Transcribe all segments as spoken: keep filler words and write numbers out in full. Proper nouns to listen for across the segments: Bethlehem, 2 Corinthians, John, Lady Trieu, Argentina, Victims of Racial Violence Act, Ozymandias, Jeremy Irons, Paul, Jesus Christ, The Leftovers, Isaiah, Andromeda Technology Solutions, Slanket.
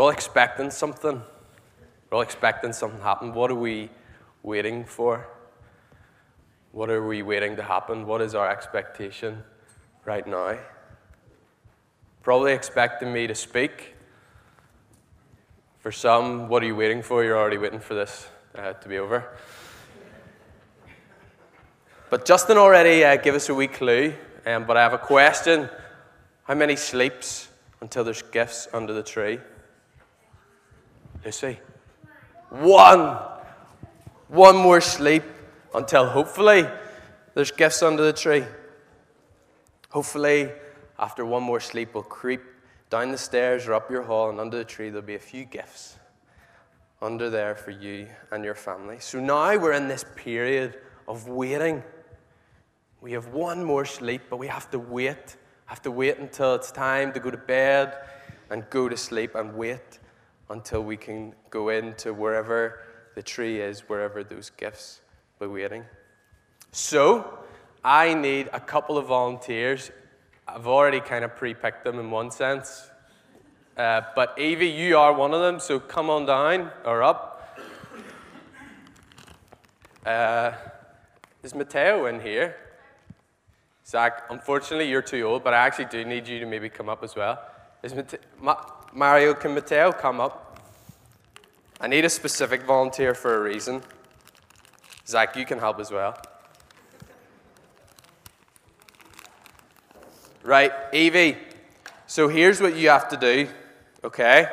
We're all expecting something. We're all expecting something to happen. What are we waiting for? What are we waiting to happen? What is our expectation right now? Probably expecting me to speak. For some, what are you waiting for? You're already waiting for this uh, to be over. But Justin already uh, gave us a wee clue, um, but I have a question. How many sleeps until there's gifts under the tree? Lucy? One! One more sleep until hopefully there's gifts under the tree. Hopefully, after one more sleep, we'll creep down the stairs or up your hall, and under the tree there'll be a few gifts under there for you and your family. So now we're in this period of waiting. We have one more sleep, but we have to wait. Have to wait until it's time to go to bed and go to sleep and wait until we can go into wherever the tree is, wherever those gifts are waiting. So I need a couple of volunteers. I've already kind of pre-picked them in one sense. Uh, but Evie, you are one of them, so come on down or up. Uh, is Mateo in here? Zach, unfortunately, you're too old, but I actually do need you to maybe come up as well. Is Mate- Ma- Mario, can Mateo come up? I need a specific volunteer for a reason. Zach, you can help as well. Right, Evie, so here's what you have to do, okay?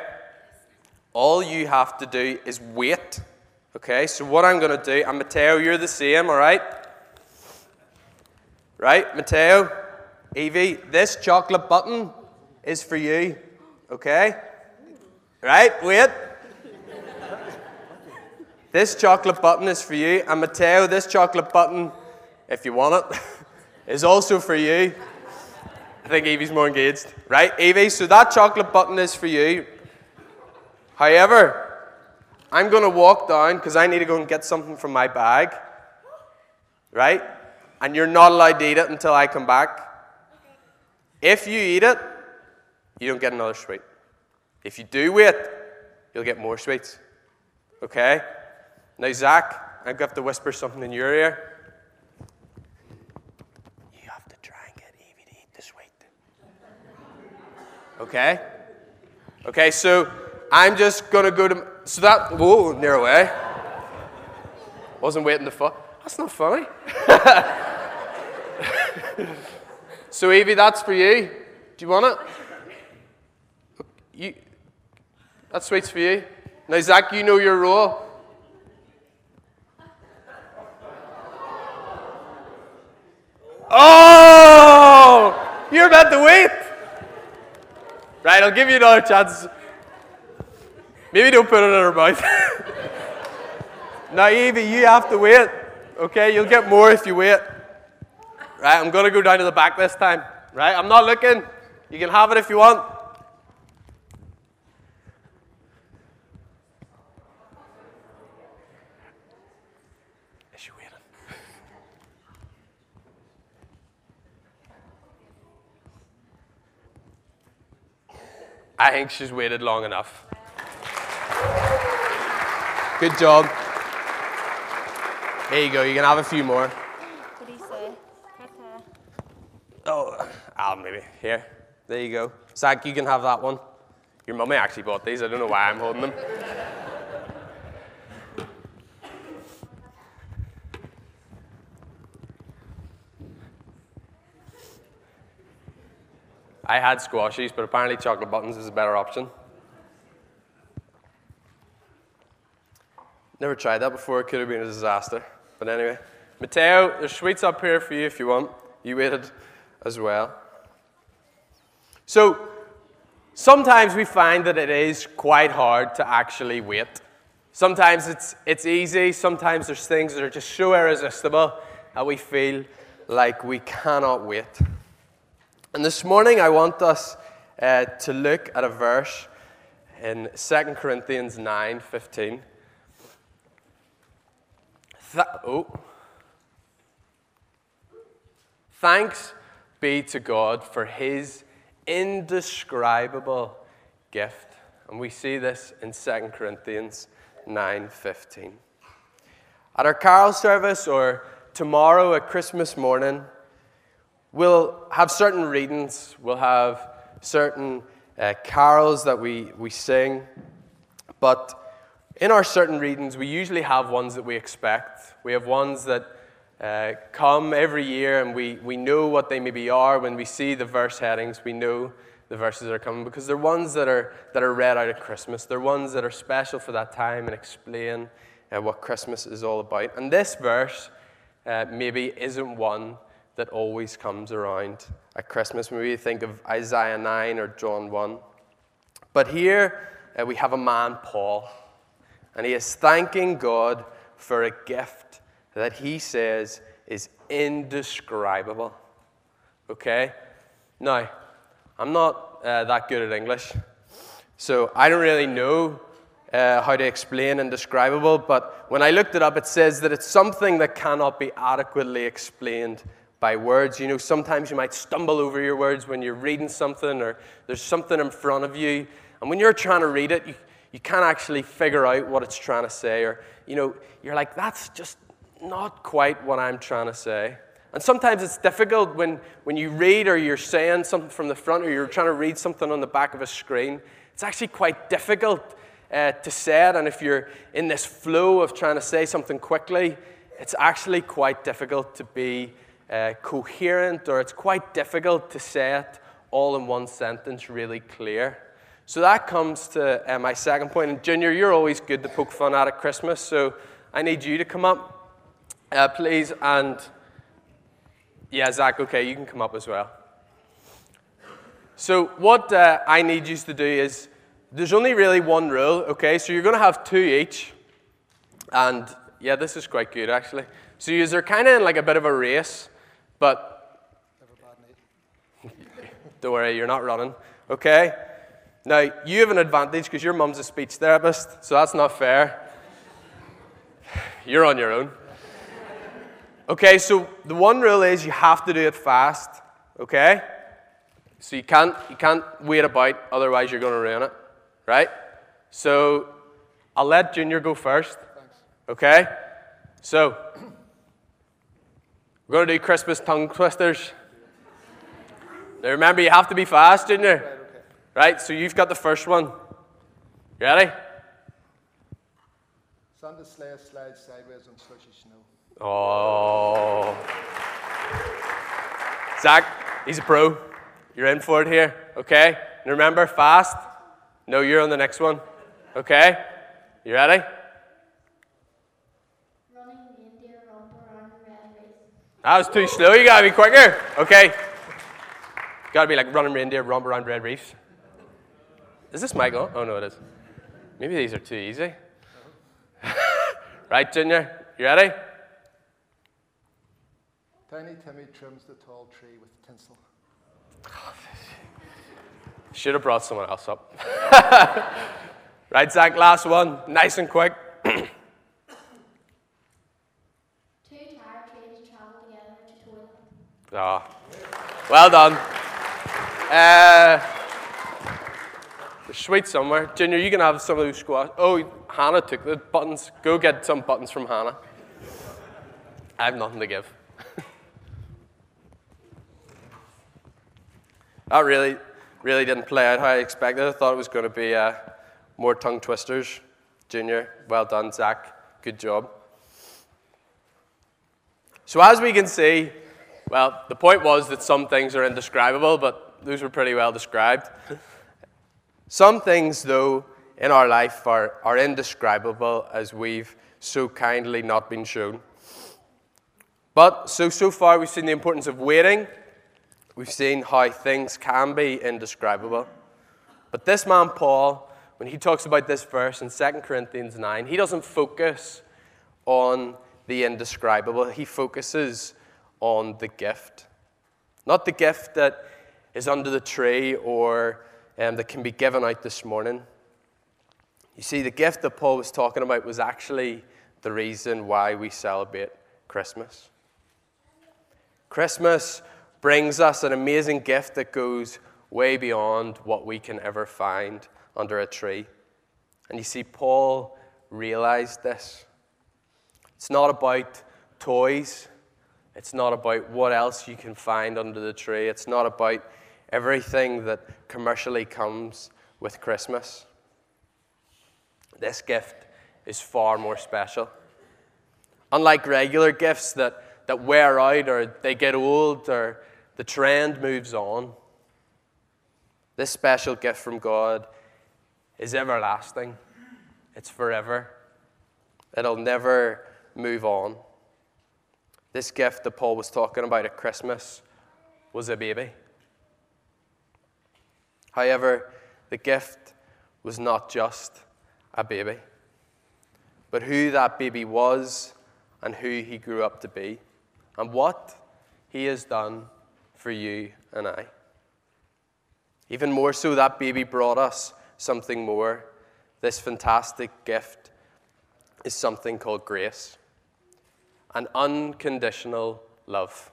All you have to do is wait, okay? So what I'm going to do, and Mateo, you're the same, all right? Right, Mateo, Evie, this chocolate button is for you, okay? Right, wait. This chocolate button is for you, and Mateo, this chocolate button, if you want it, is also for you. I think Evie's more engaged. Right, Evie, so that chocolate button is for you. However, I'm going to walk down because I need to go and get something from my bag, right? And you're not allowed to eat it until I come back. Okay. If you eat it, you don't get another sweet. If you do wait, you'll get more sweets. Okay? Now, Zach, I'm going to have to whisper something in your ear. You have to try and get Evie to eat the sweet. Okay? Okay, so I'm just going to go to... So that... Whoa, near away. Wasn't waiting to... Fu- That's not funny. So, Evie, that's for you. Do you want it? You, that sweet's for you. Now, Zach, you know your role. Oh! You're meant to wait. Right, I'll give you another chance. Maybe don't put it in her mouth. Now, Evie, you have to wait. Okay, you'll get more if you wait. Right, I'm going to go down to the back this time. Right, I'm not looking. You can have it if you want. Is she waiting? I think she's waited long enough. Good job. There you go, you can have a few more. What do you say? Okay. Oh, I'll maybe. Here. There you go. Zach, you can have that one. Your mummy actually bought these. I don't know why I'm holding them. I had squashies, but apparently chocolate buttons is a better option. Never tried that before. It could have been a disaster. But anyway, Mateo, there's sweets up here for you if you want. You waited as well. So, sometimes we find that it is quite hard to actually wait. Sometimes it's it's easy. Sometimes there's things that are just so irresistible that we feel like we cannot wait. And this morning, I want us uh, to look at a verse in Second Corinthians nine fifteen. Th- oh. Thanks be to God for his indescribable gift And we see this in Second Corinthians nine fifteen. At our carol service or tomorrow at Christmas morning, we'll have certain readings. We'll have certain uh, carols that we, we sing. But in our certain readings, we usually have ones that we expect. We have ones that uh, come every year, and we, we know what they maybe are. When we see the verse headings, we know the verses that are coming, because they're ones that are that are read out at Christmas. They're ones that are special for that time and explain uh, what Christmas is all about. And this verse uh, maybe isn't one that always comes around at Christmas. Maybe you think of Isaiah nine or John one. But here uh, we have a man, Paul, and he is thanking God for a gift that he says is indescribable. Okay? Now, I'm not uh, that good at English, so I don't really know uh, how to explain indescribable, but when I looked it up, it says that it's something that cannot be adequately explained by words. You know, sometimes you might stumble over your words when you're reading something, or there's something in front of you, and when you're trying to read it, you, you can't actually figure out what it's trying to say, or, you know, you're like, that's just not quite what I'm trying to say. And sometimes it's difficult when, when you read or you're saying something from the front or you're trying to read something on the back of a screen. It's actually quite difficult uh, to say it. And if you're in this flow of trying to say something quickly, it's actually quite difficult to be uh, coherent, or it's quite difficult to say it all in one sentence really clear. So that comes to uh, my second point. And Junior, you're always good to poke fun at at Christmas, so I need you to come up, uh, please, and... Yeah, Zach, okay, you can come up as well. So what uh, I need you to do is, there's only really one rule, okay? So you're going to have two each. And yeah, this is quite good, actually. So you're kind of in like a bit of a race, but don't worry, you're not running, okay? Now, you have an advantage because your mum's a speech therapist, so that's not fair. You're on your own. Okay, so the one rule is you have to do it fast, okay? So you can't you can't wait about, otherwise you're going to ruin it, right? So I'll let Junior go first, okay? So we're going to do Christmas tongue twisters. Now remember, you have to be fast, Junior, right? So you've got the first one. You ready? Santa's sleigh slides sideways on slushy snow. Oh. Zach, he's a pro. You're in for it here, okay? And remember, fast. No, you're on the next one, okay? You ready? Running reindeer romper on the red race. That was too slow. You gotta be quicker, okay? Gotta be like running reindeer romper on red reefs. Is this mic on? Oh no, it is. Maybe these are too easy. Right, Junior? You ready? Tiny Timmy trims the tall tree with tinsel. Should have brought someone else up. Right, Zach, last one. Nice and quick. Two tired trains travel together to Toyland. Ah, oh. Well done. Uh, they're sweet somewhere. Junior, you can have some of those squash. Oh, Hannah took the buttons. Go get some buttons from Hannah. I have nothing to give. That really, really didn't play out how I expected. I thought it was going to be uh, more tongue twisters. Junior, well done. Zach, good job. So as we can see, well, the point was that some things are indescribable, but those were pretty well described. Some things, though, in our life are, are indescribable, as we've so kindly not been shown. But so, so far, we've seen the importance of waiting. We've seen how things can be indescribable. But this man, Paul, when he talks about this verse in Second Corinthians nine, he doesn't focus on the indescribable. He focuses on the gift. Not the gift that is under the tree or um, that can be given out this morning. You see, the gift that Paul was talking about was actually the reason why we celebrate Christmas. Christmas brings us an amazing gift that goes way beyond what we can ever find under a tree. And you see, Paul realized this. It's not about toys. It's not about what else you can find under the tree. It's not about everything that commercially comes with Christmas. This gift is far more special. Unlike regular gifts that, that wear out or they get old or the trend moves on, this special gift from God is everlasting. It's forever. It'll never move on. This gift that Paul was talking about at Christmas was a baby. However, the gift was not just a baby, but who that baby was and who he grew up to be and what he has done for you and I. Even more so, that baby brought us something more. This fantastic gift is something called grace, an unconditional love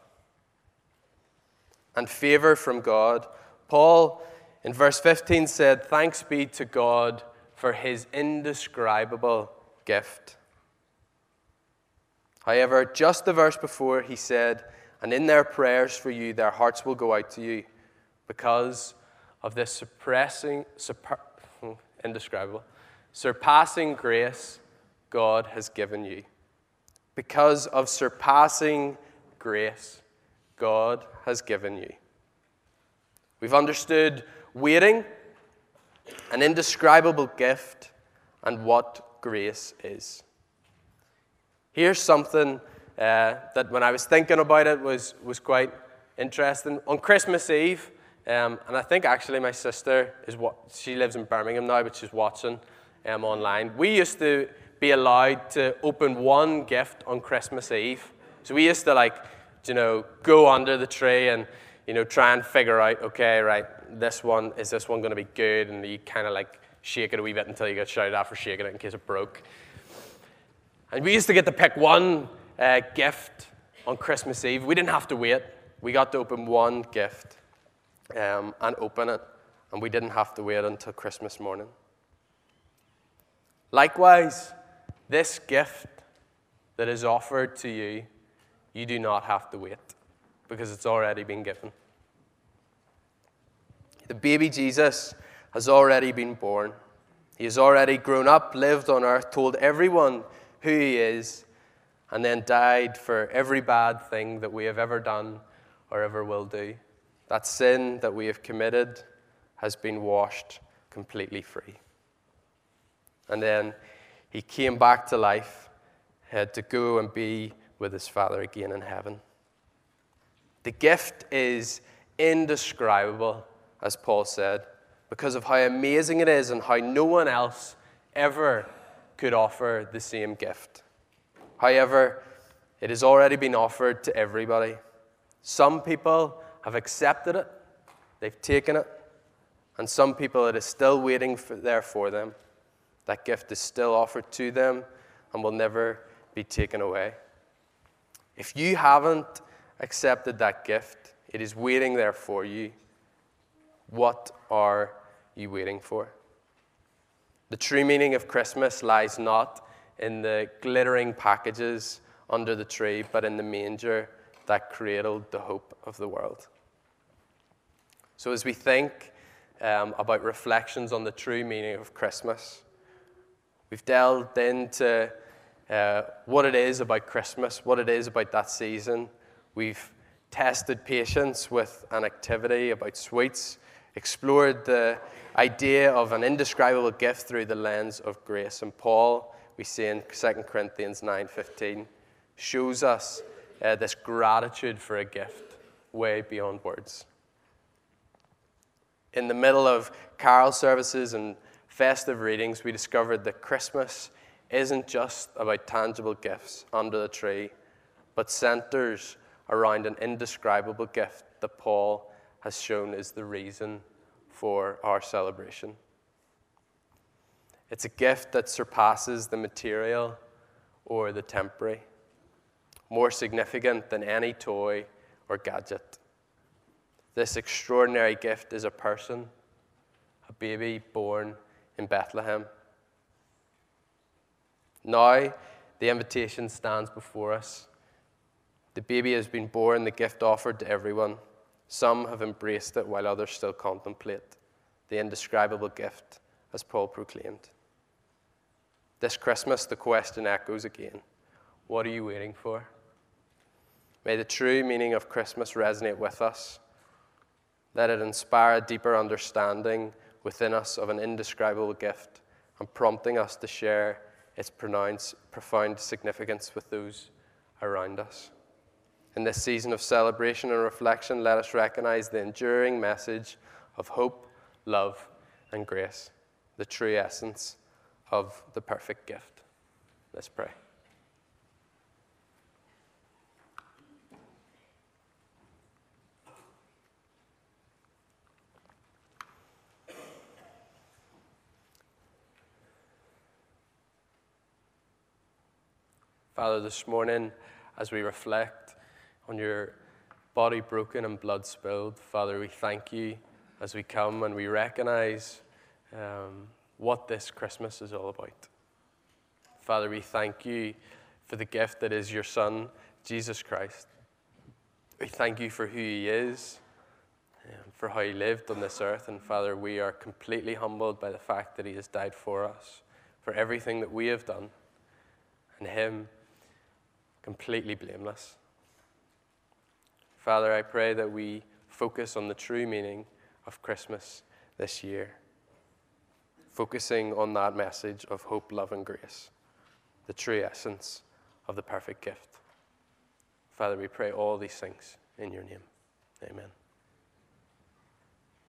and favor from God. Paul, in verse fifteen, said, "Thanks be to God for his indescribable gift." However, just the verse before, he said, "And in their prayers for you, their hearts will go out to you because of this suppressing, super, indescribable, surpassing grace God has given you." Because of surpassing grace God has given you. We've understood waiting, an indescribable gift, and what grace is. Here's something uh, that when I was thinking about it was, was quite interesting. On Christmas Eve, um, and I think actually my sister, is what she lives in Birmingham now, but she's watching um, online. We used to be allowed to open one gift on Christmas Eve. So we used to, like, you know, go under the tree and, you know, try and figure out, okay, right, this one, is this one going to be good? And you kind of, like, shake it a wee bit until you get shouted at for shaking it in case it broke. And we used to get to pick one uh, gift on Christmas Eve. We didn't have to wait. We got to open one gift um, and open it, and we didn't have to wait until Christmas morning. Likewise, this gift that is offered to you, you do not have to wait because it's already been given. The baby Jesus has already been born. He has already grown up, lived on earth, told everyone who he is, and then died for every bad thing that we have ever done or ever will do. That sin that we have committed has been washed completely free. And then he came back to life, had to go and be with his Father again in heaven. The gift is indescribable, as Paul said, because of how amazing it is and how no one else ever could offer the same gift. However, it has already been offered to everybody. Some people have accepted it, they've taken it, and some people it is still waiting for, there for them. That gift is still offered to them and will never be taken away. If you haven't accepted that gift, it is waiting there for you. What are you waiting for? The true meaning of Christmas lies not in the glittering packages under the tree, but in the manger that cradled the hope of the world. So as we think um, about reflections on the true meaning of Christmas, we've delved into uh, what it is about Christmas, what it is about that season. We've tested patience with an activity about sweets, explored the idea of an indescribable gift through the lens of grace. And Paul, we see in Second Corinthians nine fifteen, shows us uh, this gratitude for a gift way beyond words. In the middle of carol services and festive readings, we discovered that Christmas isn't just about tangible gifts under the tree, but centers around an indescribable gift that Paul has shown is the reason for our celebration. It's a gift that surpasses the material or the temporary, more significant than any toy or gadget. This extraordinary gift is a person, a baby born in Bethlehem. Now, the invitation stands before us. The baby has been born, the gift offered to everyone. Some have embraced it, while others still contemplate the indescribable gift, as Paul proclaimed. This Christmas, the question echoes again. What are you waiting for? May the true meaning of Christmas resonate with us. Let it inspire a deeper understanding within us of an indescribable gift and prompting us to share its profound significance with those around us. In this season of celebration and reflection, let us recognize the enduring message of hope, love, and grace, the true essence of the perfect gift. Let's pray. Father, this morning, as we reflect on your body broken and blood spilled, Father, we thank you as we come and we recognize um, what this Christmas is all about. Father, we thank you for the gift that is your Son, Jesus Christ. We thank you for who he is, and for how he lived on this earth. And Father, we are completely humbled by the fact that he has died for us, for everything that we have done, and him completely blameless. Father, I pray that we focus on the true meaning of Christmas this year, focusing on that message of hope, love, and grace, the true essence of the perfect gift. Father, we pray all these things in your name. Amen.